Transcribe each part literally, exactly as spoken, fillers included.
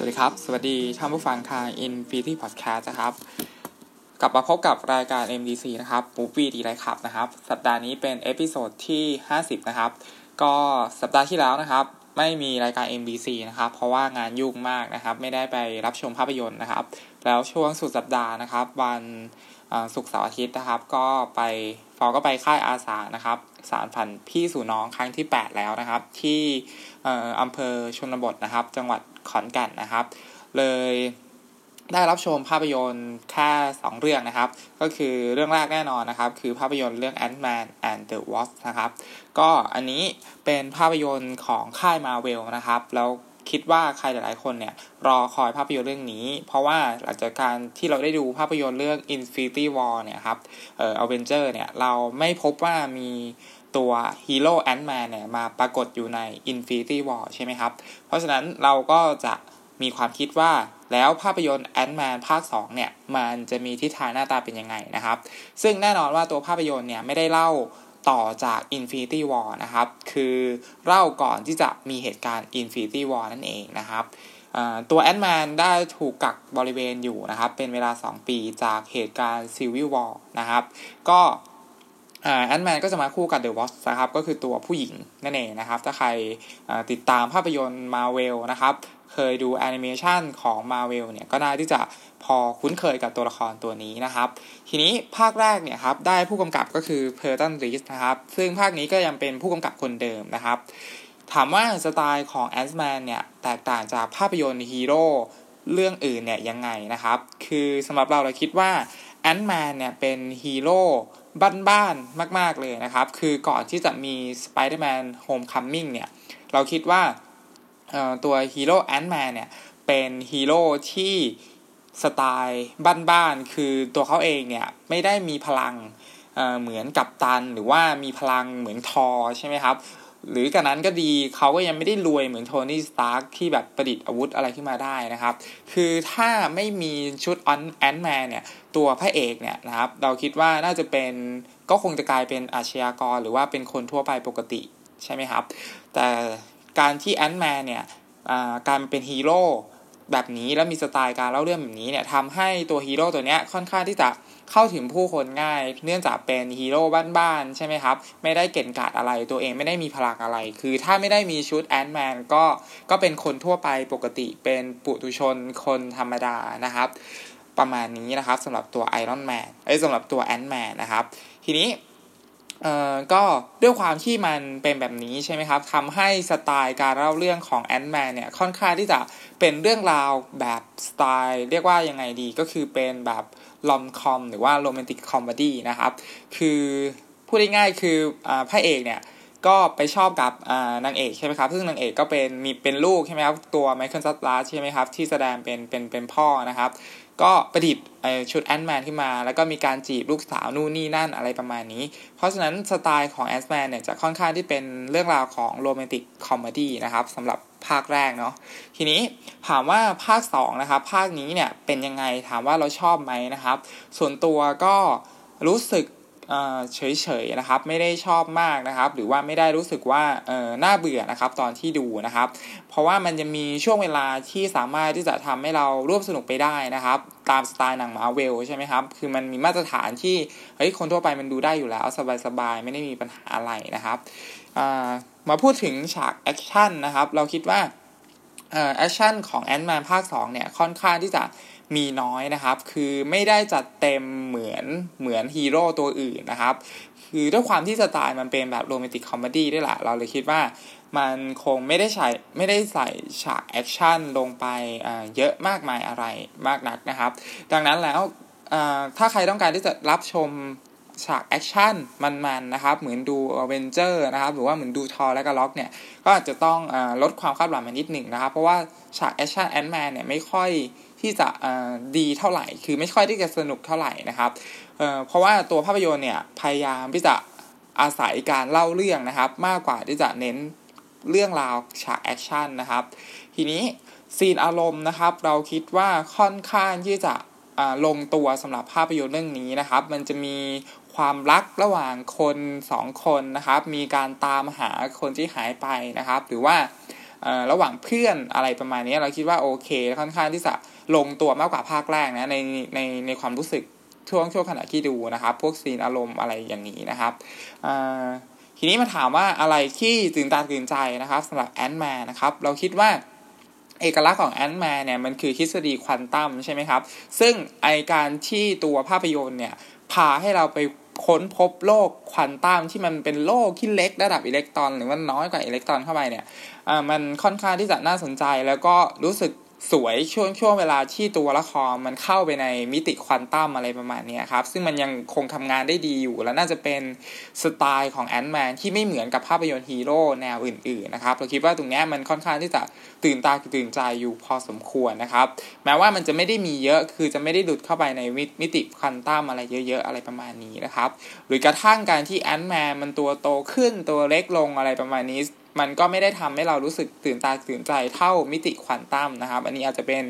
สวัสดีครับสวัสดีท่านผู้ฟังทาง Infinity Podcast นะครับกลับมาพบกับรายการ เอ็ม ดี ซี นะครับ Movie Day Recap นะครับสัปดาห์นี้เป็นเอพิโซดที่ห้าสิบนะครับก็สัปดาห์ที่แล้วนะครับไม่มีรายการ เอ็ม ดี ซี นะครับเพราะว่างานยุ่งมากนะครับไม่ได้ไปรับชมภาพยนตร์นะครับแล้วช่วงสุดสัปดาห์นะครับวันศุกร์เสาร์อาทิตย์นะครับก็ไปฟอก็ไปค่ายอาสานะครับสารฝันพี่สู่น้องครั้งที่แปดแล้วนะครับที่อำเภอชนบทนะครับจังหวัดขอนแก่นนะครับเลยได้รับชมภาพยนตร์แค่สองเรื่องนะครับก็คือเรื่องแรกแน่นอนนะครับคือภาพยนตร์เรื่อง Ant-Man and the Wasp นะครับก็อันนี้เป็นภาพยนตร์ของค่าย Marvel นะครับแล้วคิดว่าใครหลายๆคนเนี่ยรอคอยภาพยนตร์เรื่องนี้เพราะว่าหลังจากการที่เราได้ดูภาพยนตร์เรื่อง Infinity War เนี่ยครับเอ่อ Avengers เนี่ยเราไม่พบว่ามีตัวฮีโร่ Ant-Man เนี่ยมาปรากฏอยู่ใน Infinity War ใช่ไหมครับเพราะฉะนั้นเราก็จะมีความคิดว่าแล้วภาพยนตร์ Ant-Man ภาคสองเนี่ยมันจะมีทิศทางหน้าตาเป็นยังไงนะครับซึ่งแน่นอนว่าตัวภาพยนตร์เนี่ยไม่ได้เล่าต่อจาก Infinity War นะครับคือเล่าก่อนที่จะมีเหตุการณ์ Infinity War นั่นเองนะครับตัว Ant-Man ได้ถูกกักบริเวณอยู่นะครับเป็นเวลาสองปีจากเหตุการณ์ Civil War นะครับก็แอนด์แมนก็จะมาคู่กับ The Wasp นะครับก็คือตัวผู้หญิงนั่นเองนะครับถ้าใครติดตามภาพยนตร์ Marvel นะครับเคยดูแอนิเมชันของ Marvel เนี่ยก็น่าที่จะพอคุ้นเคยกับตัวละครตัวนี้นะครับทีนี้ภาคแรกเนี่ยครับได้ผู้กำกับก็คือ Peyton Reed นะครับซึ่งภาคนี้ก็ยังเป็นผู้กำกับคนเดิมนะครับถามว่าสไตล์ของ Ant-Man เนี่ยแตกต่างจากภาพยนตร์ฮีโร่เรื่องอื่นเนี่ยยังไงนะครับคือสำหรับเราเราคิดว่า Ant-Man เนี่ยเป็นฮีโร่บ้านๆมากๆเลยนะครับคือก่อนที่จะมี Spider-Man Homecoming เนี่ยเราคิดว่าเอ่อตัวฮีโร่ Ant-Man เนี่ยเป็นฮีโร่ที่สไตล์บ้านๆคือตัวเขาเองเนี่ยไม่ได้มีพลังเอ่อเหมือนกัปตันหรือว่ามีพลังเหมือนทอร์ใช่ไหมครับหรือกันนั้นก็ดีเขาก็ยังไม่ได้รวยเหมือนโทนี่สตาร์คที่แบบประดิษฐ์อาวุธอะไรขึ้นมาได้นะครับคือถ้าไม่มีชุดออนแอนด์แมนเนี่ยตัวพระเอกเนี่ยนะครับเราคิดว่าน่าจะเป็นก็คงจะกลายเป็นอาชญากรหรือว่าเป็นคนทั่วไปปกติใช่ไหมครับแต่การที่แอนด์แมนเนี่ยการเป็นฮีโร่แบบนี้แล้วมีสไตล์การเล่าเรื่องแบบนี้เนี่ยทำให้ตัวฮีโร่ตัวเนี้ยค่อนข้างที่จะเข้าถึงผู้คนง่ายเนื่องจากเป็นฮีโร่บ้านๆใช่ไหมครับไม่ได้เก่งกาจอะไรตัวเองไม่ได้มีพลังอะไรคือถ้าไม่ได้มีชุดแอนด์แมนก็ก็เป็นคนทั่วไปปกติเป็นปุถุชนคนธรรมดานะครับประมาณนี้นะครับสำหรับตัวไอรอนแมนเอ้ยสำหรับตัวแอนด์แมนนะครับทีนี้เอ่อก็ด้วยความที่มันเป็นแบบนี้ใช่ไหมครับทำให้สไตล์การเล่าเรื่องของแอนด์แมนเนี่ยค่อนข้างที่จะเป็นเรื่องราวแบบสไตล์เรียกว่ายังไงดีก็คือเป็นแบบลอมคอมหรือว่าโรแมนติกคอมเมดี้นะครับคือพูดง่ายๆคืออ่าพระเอกเนี่ยก็ไปชอบกับอ่านางเอกใช่ไหมครับซึ่งนางเอกก็เป็นมีเป็นลูกใช่ไหมครับตัว Michael Strauss ใช่ไหมครับที่แสดงเป็นเป็นเป็นพ่อนะครับก็ประดิษฐ์ชุดแอนด์แมนขึ้นมาแล้วก็มีการจีบลูกสาวนู่นนี่นั่นอะไรประมาณนี้เพราะฉะนั้นสไตล์ของแอนด์แมนเนี่ยจะค่อนข้างที่เป็นเรื่องราวของโรแมนติกคอมเมดี้นะครับสำหรับภาคแรกเนาะทีนี้ถามว่าภาคสองนะครับภาคนี้เนี่ยเป็นยังไงถามว่าเราชอบไหมนะครับส่วนตัวก็รู้สึกเอ่อเฉยๆนะครับไม่ได้ชอบมากนะครับหรือว่าไม่ได้รู้สึกว่าเอ่อน่าเบื่อนะครับตอนที่ดูนะครับเพราะว่ามันจะมีช่วงเวลาที่สามารถที่จะทำให้เราร่วมสนุกไปได้นะครับตามสไตล์หนัง Marvel ใช่ไหมครับคือมันมีมาตรฐานที่เฮ้ยคนทั่วไปมันดูได้อยู่แล้วสบายๆไม่ได้มีปัญหาอะไรนะครับอ่ามาพูดถึงฉากแอคชั่นนะครับเราคิดว่าเอ่อแอคชั่นของแอนด์แมนภาคสองเนี่ยค่อนข้างที่จะมีน้อยนะครับคือไม่ได้จัดเต็มเหมือนเหมือนฮีโร่ตัวอื่นนะครับคือด้วยความที่สไตล์มันเป็นแบบโรแมนติกคอมเมดี้ด้วยแหละเราเลยคิดว่ามันคงไม่ได้ใช้ไม่ได้ใส่ฉากแอคชั่นลงไปเยอะมากมายอะไรมากนักนะครับดังนั้นแล้วถ้าใครต้องการที่จะรับชมฉากแอคชั่นมันๆนะครับเหมือนดู Avenger นะครับหรือว่าเหมือนดูทอร์และก็ล็อกเนี่ยก็อาจจะต้องลดความคาดหวังมานิดหนึ่งนะครับเพราะว่าฉากแอคชั่นแอนด์แมนเนี่ยไม่ค่อยที่จะดีเท่าไหร่คือไม่ค่อยที่จะสนุกเท่าไหร่นะครับเอ่อเพราะว่าตัวภาพยนตร์เนี่ยพยายามที่จะอาศัยการเล่าเรื่องนะครับมากกว่าที่จะเน้นเรื่องราวฉากแอคชั่นนะครับทีนี้ซีนอารมณ์นะครับเราคิดว่าค่อนข้างที่จะลงตัวสำหรับภาพยนตร์เรื่องนี้นะครับมันจะมีความรักระหว่างคนสองคนนะครับมีการตามหาคนที่หายไปนะครับหรือว่า ระหว่างเพื่อนอะไรประมาณนี้เราคิดว่าโอเคค่อนข้างที่จะลงตัวมากกว่าภาคแรกนะในในในความรู้สึกช่วงช่วงขณะที่ดูนะครับพวกซีนอารมณ์อะไรอย่างนี้นะครับทีนี้มาถามว่าอะไรที่ตื่นตาตื่นใจนะครับสำหรับ Ant-Man นะครับเราคิดว่าเอกลักษณ์ของ Ant-Man เนี่ยมันคือทฤษฎีควอนตัมใช่ไหมครับซึ่งไอการที่ตัวภาพยนตร์เนี่ยพาให้เราไปค้นพบโลกควอนตัมที่มันเป็นโลกที่เล็กระดับอิเล็กตรอนหรือว่าน้อยกว่าอิเล็กตรอนเข้าไปเนี่ยมันค่อนข้างที่จะน่าสนใจแล้วก็รู้สึกสวยช่วงช่วงเวลาที่ตัวละครมันเข้าไปในมิติควอนตัมอะไรประมาณนี้ครับซึ่งมันยังคงทำงานได้ดีอยู่และน่าจะเป็นสไตล์ของแอนท์แมนที่ไม่เหมือนกับภาพยนตร์ฮีโร่แนวอื่นๆนะครับเราคิดว่าตรงนี้มันค่อนข้างที่จะตื่นตาตื่นใจอยู่พอสมควรนะครับแม้ว่ามันจะไม่ได้มีเยอะคือจะไม่ได้หลุดเข้าไปในมิติควอนตัมอะไรเยอะๆอะไรประมาณนี้นะครับหรือกระทั่งการที่แอนท์แมนมันตัวโตขึ้นตัวเล็กลงอะไรประมาณนี้มันก็ไม่ได้ทำให้เรารู้สึกตื่นตาตื่นใจเท่ามิติควอนตัมนะครับอันนี้อาจจะเป็น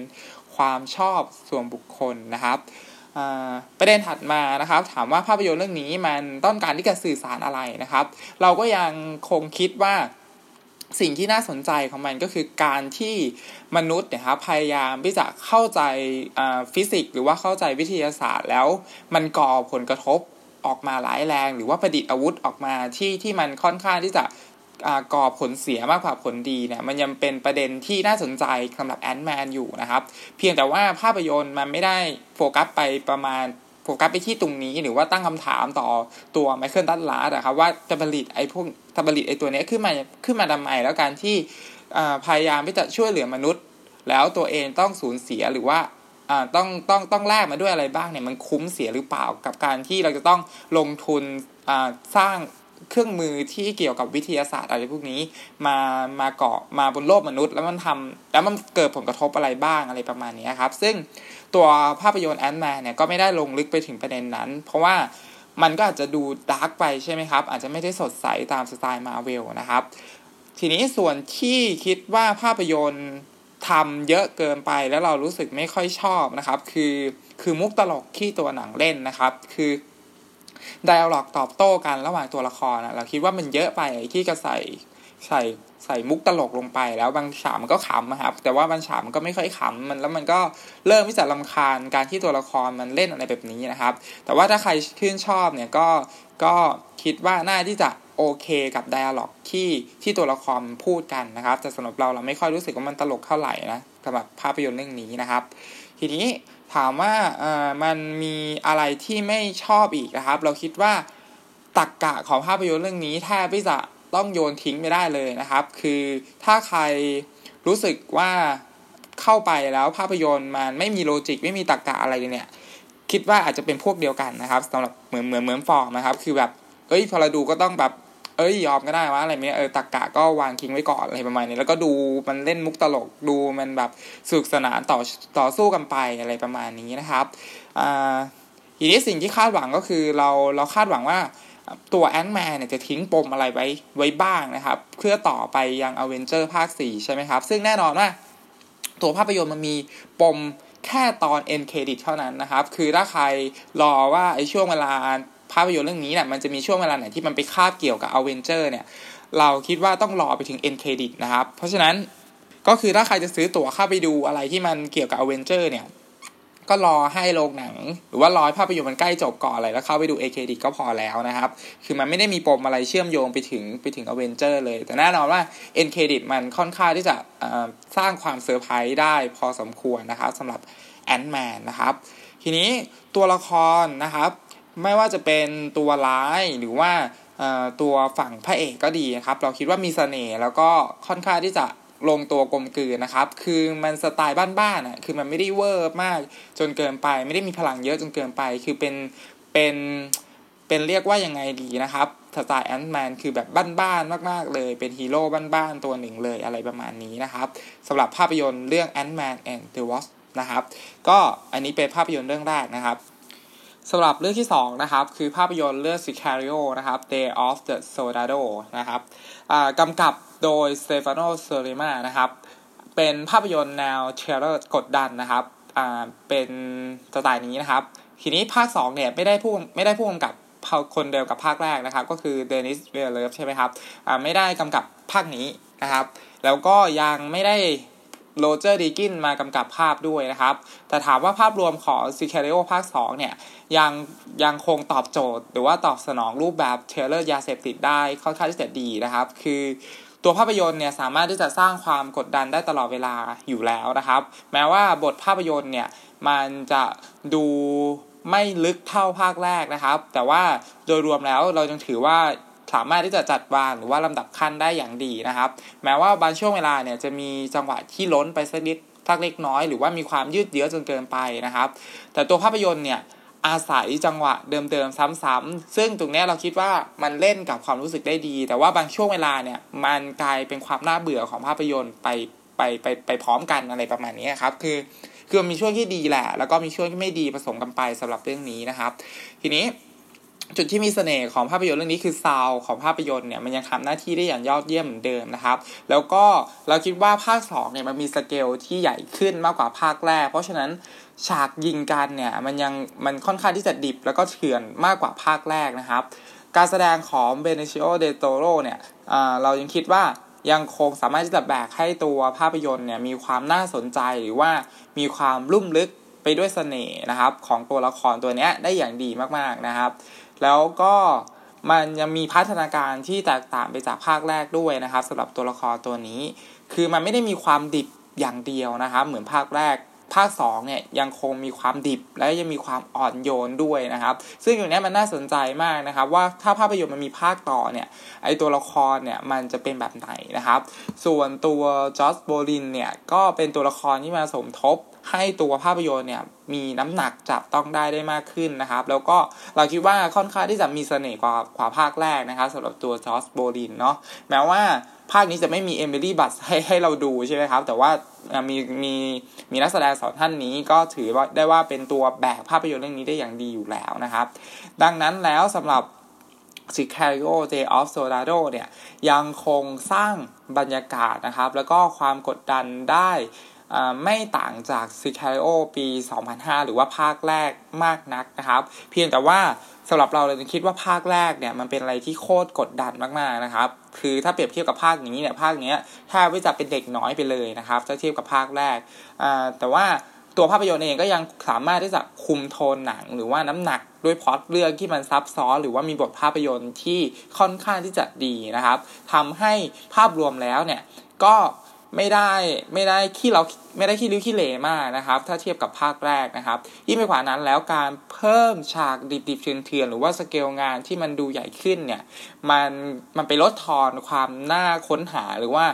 ความชอบส่วนบุคคลนะครับประเด็นถัดมานะครับถามว่าภาพยนตร์เรื่องนี้มันต้องการที่จะสื่อสารอะไรนะครับเราก็ยังคงคิดว่าสิ่งที่น่าสนใจของมันก็คือการที่มนุษย์นะครับพยายามที่จะเข้าใจฟิสิกส์หรือว่าเข้าใจวิทยาศาสตร์แล้วมันก่อผลกระทบออกมาหลายแรงหรือว่าประดิษฐ์อาวุธออกมาที่ที่มันค่อนข้างที่จะก่อผลเสียมากกว่าผลดีเนี่ยมันยังเป็นประเด็นที่น่าสนใจสำหรับแอนท์แมนอยู่นะครับเพียงแต่ว่าภาพยนตร์มันไม่ได้โฟกัสไปประมาณโฟกัสไปที่ตรงนี้หรือว่าตั้งคำถามต่อตัวไมเคิลดัตลาสนะครับว่าจะผลิตไอ้พวกจะผลิตไอ้ตัวนี้ขึ้นมาขึ้นมาทำไมแล้วการที่พยายามที่จะช่วยเหลือมนุษย์แล้วตัวเองต้องสูญเสียหรือว่าต้องต้องต้องแลกมาด้วยอะไรบ้างเนี่ยมันคุ้มเสียหรือเปล่ากับการที่เราจะต้องลงทุนสร้างเครื่องมือที่เกี่ยวกับวิทยาศาสตร์อะไรพวกนี้มามาเกาะมาบนโลกมนุษย์แล้วมันทำแล้วมันเกิดผลกระทบอะไรบ้างอะไรประมาณนี้ครับซึ่งตัวภาพยนตร์แอนท์แมนเนี่ยก็ไม่ได้ลงลึกไปถึงประเด็นนั้นเพราะว่ามันก็อาจจะดูดาร์กไปใช่ไหมครับอาจจะไม่ได้สดใสตามสไตล์ Marvel นะครับทีนี้ส่วนที่คิดว่าภาพยนตร์ทำเยอะเกินไปแล้วเรารู้สึกไม่ค่อยชอบนะครับคือคือมุกตลกที่ตัวหนังเล่นนะครับคือไดอะล็อกตอบโต้กันระหว่างตัวละครนะเราคิดว่ามันเยอะไปที่จะใส่ใส่ใส่มุกตลกลงไปแล้วบางฉากมันก็ขำนะครับแต่ว่าบางฉากมันก็ไม่ค่อยขำมันแล้วมันก็เริ่มที่จะรำคาญการที่ตัวละครมันเล่นอะไรแบบนี้นะครับแต่ว่าถ้าใครชื่นชอบเนี่ยก็ก็คิดว่าน่าที่จะโอเคกับไดอะล็อกที่ที่ตัวละครพูดกันนะครับแต่สำหรับเราเราไม่ค่อยรู้สึกว่ามันตลกเท่าไหร่นะสำหรับภาพยนตร์เรื่องนี้นะครับทีนี้ถามว่าเอ่อมันมีอะไรที่ไม่ชอบอีกนะครับเราคิดว่าตรรกะของภาพยนตร์เรื่องนี้แทบจะต้องโยนทิ้งไม่ได้เลยนะครับคือถ้าใครรู้สึกว่าเข้าไปแล้วภาพยนตร์มันไม่มีโลจิกไม่มีตรรกะอะไรเนี่ยคิดว่าอาจจะเป็นพวกเดียวกันนะครับสำหรับเหมือนเหมือนเหมือนฟอร์มนะครับคือแบบเอ้ยพอเราดูก็ต้องแบบเอ้ยยอมก็ได้วะอะไรเงี้ยเออตรรกะก็วางทิ้งไว้ก่อนอะไรประมาณนี้แล้วก็ดูมันเล่นมุกตลกดูมันแบบสนุกสนานต่อต่อสู้กันไปอะไรประมาณนี้นะครับอ่าทีนี้สิ่งที่คาดหวังก็คือเราเราคาดหวังว่าตัวแอนท์แมนเนี่ยจะทิ้งปมอะไรไว้ไว้บ้างนะครับเพื่อต่อไปยังอเวนเจอร์ภาคสี่ใช่ไหมครับซึ่งแน่นอนว่าตัวภาพยนตร์มันมีปมแค่ตอน end credit เท่านั้นนะครับคือถ้าใครรอว่าไอ้ช่วงเวลาภาพยนตร์เรื่องนี้เนี่ยมันจะมีช่วงเวลาไหนที่มันไปคาบเกี่ยวกับ Avengers เนี่ยเราคิดว่าต้องรอไปถึง End Credit นะครับเพราะฉะนั้นก็คือถ้าใครจะซื้อตั๋วเข้าไปดูอะไรที่มันเกี่ยวกับ Avengers เนี่ยก็รอให้โรงหนังหรือว่ารอภาพยนตร์มันใกล้จบก่อนอะไรแล้วเข้าไปดู End Credit ก็พอแล้วนะครับคือมันไม่ได้มีปมอะไรเชื่อมโยงไปถึงไปถึง Avengers เลยแต่แน่นอนว่า End Credit มันค่อนข้างที่จะสร้างความเซอร์ไพรส์ได้พอสมควรนะครับสำหรับ Ant-Man นะครับทีนี้ตัวละครนะครับไม่ว่าจะเป็นตัวร้ายหรือว่าตัวฝั่งพระเอกก็ดีนะครับเราคิดว่ามีเสน่ห์แล้วก็ค่อนข้างที่จะลงตัวกลมกลืนนะครับคือมันสไตล์บ้านๆอ่ะคือมันไม่ได้เวอร์มากจนเกินไปไม่ได้มีพลังเยอะจนเกินไปคือเป็นเป็นเป็นเรียกว่ายังไงดีนะครับสไตล์แอนท์แมนคือแบบบ้านๆมากๆเลยเป็นฮีโร่บ้านๆตัวหนึ่งเลยอะไรประมาณนี้นะครับสำหรับภาพยนตร์เรื่อง Ant-Man and the Wasp นะครับก็อันนี้เป็นภาพยนตร์เรื่องแรกนะครับสำหรับเรื่องที่สองนะครับคือภาพยนตร์เรื่อง Sicario นะครับ Day of the Soldado นะครับกำกับโดย Stefano Sollima นะครับเป็นภาพยนตร์แนวเทรลเลอร์กดดันนะครับเป็นสไตล์นี้นะครับทีนี้ภาคสองเนี่ยไม่ได้ผู้ไม่ได้ผู้กำกับคนเดียวกับภาคแรกนะครับก็คือ Denis Villeneuve ใช่ไหมครับไม่ได้กำกับภาคนี้ นะครับแล้วก็ยังไม่ได้โรเจอร์ดีกินมากำกับภาพด้วยนะครับแต่ถามว่าภาพรวมของ Sicario ภาคสองเนี่ยยังยังคงตอบโจทย์หรือว่าตอบสนองรูปแบบเทรลเลอร์ยาเสพติดได้ค่อนข้างที่จะดีนะครับคือตัวภาพยนตร์เนี่ยสามารถที่จะสร้างความกดดันได้ตลอดเวลาอยู่แล้วนะครับแม้ว่าบทภาพยนตร์เนี่ยมันจะดูไม่ลึกเท่าภาคแรกนะครับแต่ว่าโดยรวมแล้วเรายังถือว่าสามารถที่จะจัดวางหรือว่าลำดับขั้นได้อย่างดีนะครับแม้ว่าบางช่วงเวลาเนี่ยจะมีจังหวะที่ล้นไปสักนิดสักเล็กน้อยหรือว่ามีความยืดเยื้อจนเกินไปนะครับแต่ตัวภาพยนตร์เนี่ยอาศัยจังหวะเดิมๆซ้ำๆซึ่งตรงนี้เราคิดว่ามันเล่นกับความรู้สึกได้ดีแต่ว่าบางช่วงเวลาเนี่ยมันกลายเป็นความน่าเบื่อของภาพยนตร์ไปไปไปไปพร้อมกันอะไรประมาณนี้ครับคือคือมีช่วงที่ดีแหละแล้วก็มีช่วงที่ไม่ดีผสมกันไปสำหรับเรื่องนี้นะครับทีนี้จุดที่มีเสน่ห์ของภาพยนตร์เรื่องนี้คือซาวด์ของภาพยนตร์เนี่ยมันยังทำหน้าที่ได้อย่างยอดเยี่ยมเหมือนเดิมนะครับแล้วก็เราคิดว่าภาคสองเนี่ยมันมีสเกลที่ใหญ่ขึ้นมากกว่าภาคแรกเพราะฉะนั้นฉากยิงกันเนี่ยมันยังมันค่อนข้างที่จะดิบแล้วก็เถื่อนมากกว่าภาคแรกนะครับการแสดงของเบนิชิโอเดโตโรเนี่ยเอ่อเรายังคิดว่ายังคงสามารถที่จะแบกให้ตัวภาพยนตร์เนี่ยมีความน่าสนใจหรือว่ามีความลุ่มลึกไปด้วยเสน่ห์นะครับของตัวละครตัวเนี้ยได้อย่างดีมากๆนะครับแล้วก็มันยังมีพัฒนาการที่แตกต่างไปจากภาคแรกด้วยนะครับสำหรับตัวละครตัวนี้คือมันไม่ได้มีความดิบอย่างเดียวนะครับเหมือนภาคแรกภาคสองเนี่ยยังคงมีความดิบและยังมีความอ่อนโยนด้วยนะครับซึ่งอย่างนี้มันน่าสนใจมากนะครับว่าถ้าภาพยนตร์มันมีภาคต่อเนี่ยไอตัวละครเนี่ยมันจะเป็นแบบไหนนะครับส่วนตัวจอร์จโบลินเนี่ยก็เป็นตัวละครที่มาสมทบให้ตัวภาพยนตร์เนี่ยมีน้ำหนักจับต้องได้ได้มากขึ้นนะครับแล้วก็เราคิดว่าค่อนข้างที่จะมีเสน่ห์กว่ากว่าภาคแรกนะครับสำหรับตัวจอร์จโบลินเนาะแม้ว่าภาคนี้จะไม่มีเอมิลี่บัตให้ให้เราดูใช่ไหมครับแต่ว่ามีมีมีนักแสดงสองท่านนี้ก็ถือว่าได้ว่าเป็นตัวแบกภาพยนตร์เรื่องนี้ได้อย่างดีอยู่แล้วนะครับดังนั้นแล้วสำหรับ Sicario Day of Soldado เนี่ยยังคงสร้างบรรยากาศนะครับแล้วก็ความกดดันได้ไม่ต่างจาก Sicario ปีสองพันห้าหรือว่าภาคแรกมากนักนะครับเพียงแต่ว่าสำหรับเราเราจะคิดว่าภาคแรกเนี่ยมันเป็นอะไรที่โคตรกดดันมากๆนะครับคือถ้าเปรียบเทียบกับภาคนี้เนี่ยภาคเนี้ยแทบจะเป็นเด็กน้อยไปเลยนะครับถ้าเทียบกับภาคแรกแต่ว่าตัวภาพยนตร์เองก็ยังสามารถที่จะคุมโทนหนังหรือว่าน้ำหนักด้วยพล็อตเรื่องที่มันซับซ้อนหรือว่ามีบทภาพยนตร์ที่ค่อนข้างที่จะดีนะครับทำให้ภาพรวมแล้วเนี่ยก็ไม่ได้ไม่ได้ขี้เราไม่ได้ขี้ริ้วขี้เหร่มากนะครับถ้าเทียบกับภาคแรกนะครับยิ่งไปกว่านั้นแล้วการเพิ่มฉากดิบๆเถื่อนๆหรือว่าสเกลงานที่มันดูใหญ่ขึ้นเนี่ยมันมันไปลดทอนความน่าค้นหาหรือว่า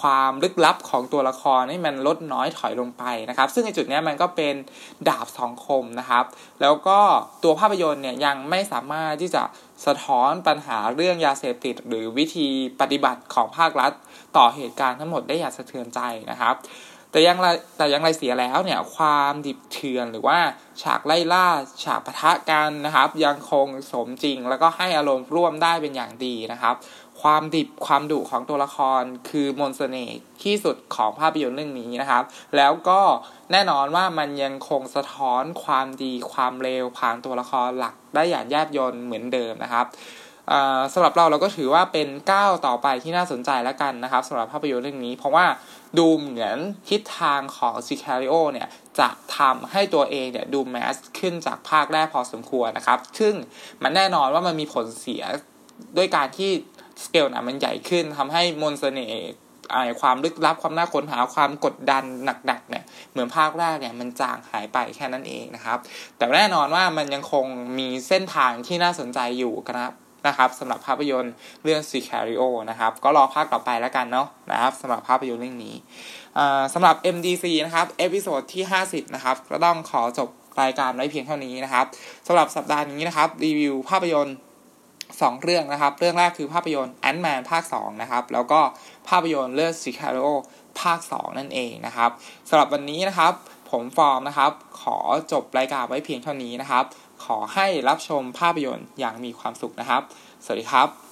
ความลึกลับของตัวละครให้มันลดน้อยถอยลงไปนะครับซึ่งในจุดนี้มันก็เป็นดาบสองคมนะครับแล้วก็ตัวภาพยนตร์เนี่ยยังไม่สามารถที่จะสะท้อนปัญหาเรื่องยาเสพติดหรือวิธีปฏิบัติของภาครัฐต่อเหตุการณ์ทั้งหมดได้อย่างสะเทือนใจนะครับแต่ยังไรแต่ยังไรเสียแล้วเนี่ยความดิบเถื่อนหรือว่าฉากไล่ล่าฉากปะทะกันนะครับยังคงสมจริงแล้วก็ให้อารมณ์ร่วมได้เป็นอย่างดีนะครับความดิบความดุของตัวละครคือมนต์เสน่ห์ที่สุดของภาพยนตร์เรื่องนี้นะครับแล้วก็แน่นอนว่ามันยังคงสะท้อนความดีความเลวผ่านตัวละครหลักได้อย่างแยบยลเหมือนเดิมนะครับสำหรับเราเราก็ถือว่าเป็นก้าวต่อไปที่น่าสนใจแล้วกันนะครับสำหรับภาพยนตร์เรื่องนี้เพราะว่าดูเหมือนทิศทางของ Sicario เนี่ยจะทำให้ตัวเองเนี่ยดูแมสขึ้นจากภาคแรกพอสมควรนะครับซึ่งมันแน่นอนว่ามันมีผลเสียด้วยการที่สเกลน่ะมันใหญ่ขึ้นทำให้มนต์เสน่ห์ความลึกลับความน่าค้นหาความกดดันหนักๆเนี่ยเหมือนภาคแรกเนี่ยมันจางหายไปแค่นั้นเองนะครับแต่แน่นอนว่ามันยังคงมีเส้นทางที่น่าสนใจอยู่ครับนะครับสำหรับภาพยนตร์เรื่อง Sicario นะครับก็รอภาคต่อไปแล้วกันเนาะนะครับสำหรับภาพยนตร์เรื่องนี้สำหรับ เอ็ม ดี ซี นะครับเอพิโซดที่ห้าสิบนะครับก็ต้องขอจบรายการไว้เพียงเท่านี้นะครับสำหรับสัปดาห์นี้นะครับรีวิวภาพยนตร์สองเรื่องนะครับเรื่องแรกคือภาพยนตร์ Ant-Man ภาคสองนะครับแล้วก็ภาพยนตร์เรื่อง Sicario ภาคสองนั่นเองนะครับสำหรับวันนี้นะครับผมฟอร์มนะครับขอจบรายการไว้เพียงเท่านี้นะครับขอให้รับชมภาพยนตร์อย่างมีความสุขนะครับสวัสดีครับ